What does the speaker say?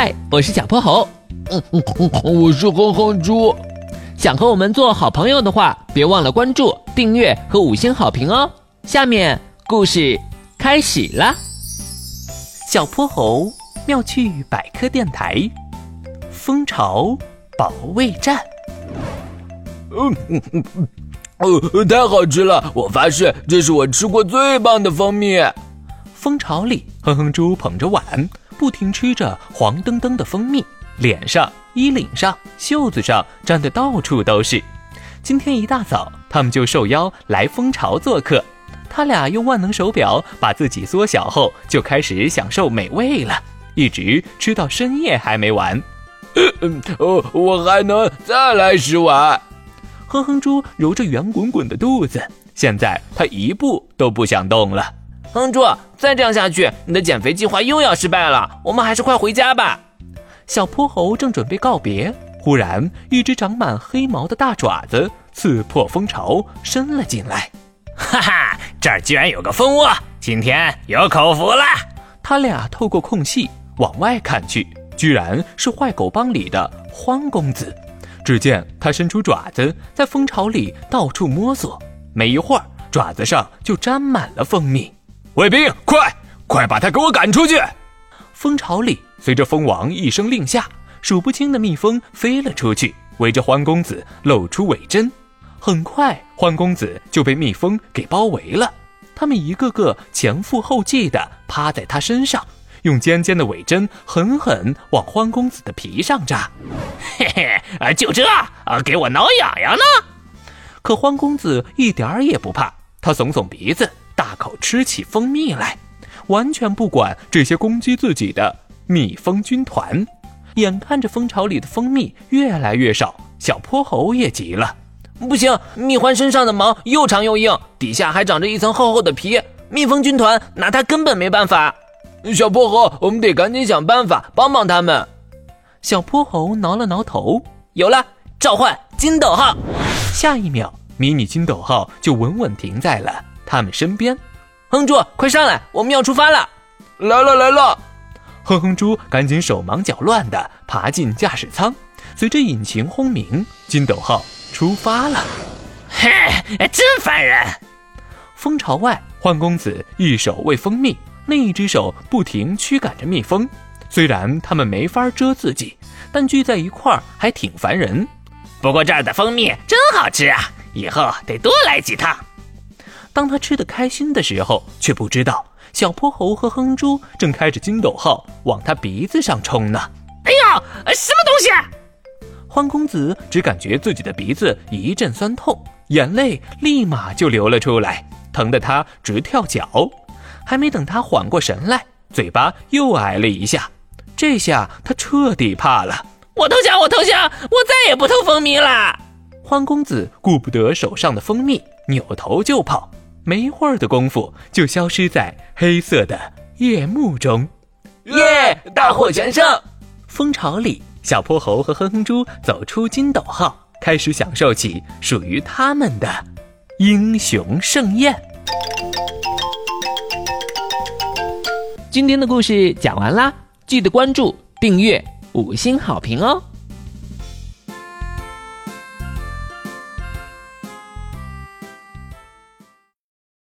嗨，我是小泼猴。我是哼哼猪。想和我们做好朋友的话，别忘了关注、订阅和5星好评哦。下面故事开始啦。小泼猴妙趣百科电台，蜂巢保卫战。太好吃了！我发誓，这是我吃过最棒的蜂蜜。蜂巢里，哼哼猪捧着碗，不停吃着黄澄澄的蜂蜜，脸上、衣领上、袖子上沾得到处都是。今天一大早，他们就受邀来蜂巢做客。他俩用万能手表把自己缩小后，就开始享受美味了，一直吃到深夜还没完。我还能再来10碗。哼哼猪揉着圆滚滚的肚子，现在他一步都不想动了。哼猪，再这样下去，你的减肥计划又要失败了，我们还是快回家吧。小泼猴正准备告别，忽然一只长满黑毛的大爪子刺破蜂巢伸了进来。哈哈，这儿居然有个蜂窝，今天有口福了。他俩透过空隙往外看去，居然是坏狗帮里的獾公子。只见他伸出爪子，在蜂巢里到处摸索，没一会儿，爪子上就沾满了蜂蜜。卫兵，快把他给我赶出去！蜂巢里随着蜂王一声令下，数不清的蜜蜂飞了出去，围着獾公子露出尾针。很快，獾公子就被蜜蜂给包围了，他们一个个前赴后继地趴在他身上，用尖尖的尾针狠狠往獾公子的皮上扎。嘿嘿，就这给我挠痒痒呢？可獾公子一点儿也不怕，他耸耸鼻子，大口吃起蜂蜜来，完全不管这些攻击自己的蜜蜂军团。眼看着蜂巢里的蜂蜜越来越少，小泼猴也急了。不行，蜜獾身上的毛又长又硬，底下还长着一层厚厚的皮，蜜蜂军团拿它根本没办法。小泼猴，我们得赶紧想办法帮帮他们。小泼猴挠了挠头，有了，召唤金斗号。下一秒，迷你金斗号就稳稳停在了他们身边。哼猪，快上来，我们要出发了。来了。哼哼猪赶紧手忙脚乱地爬进驾驶舱，随着引擎轰鸣，金斗号出发了。嘿，真烦人！蜂巢外，獾公子一手喂蜂蜜，另一只手不停驱赶着蜜蜂。虽然他们没法蛰自己，但聚在一块儿还挺烦人。不过这儿的蜂蜜真好吃啊，以后得多来几趟。当他吃得开心的时候，却不知道小泼猴和哼猪正开着金斗号往他鼻子上冲呢。哎呦，什么东西！獾公子只感觉自己的鼻子一阵酸痛，眼泪立马就流了出来，疼得他直跳脚。还没等他缓过神来，嘴巴又挨了一下，这下他彻底怕了。我投降，我再也不偷蜂蜜了！獾公子顾不得手上的蜂蜜，扭头就跑，没一会儿的功夫就消失在黑色的夜幕中。耶，大获全胜！蜂巢里，小泼猴和哼哼猪走出金斗号，开始享受起属于他们的英雄盛宴。今天的故事讲完啦，记得关注、订阅、5星好评哦。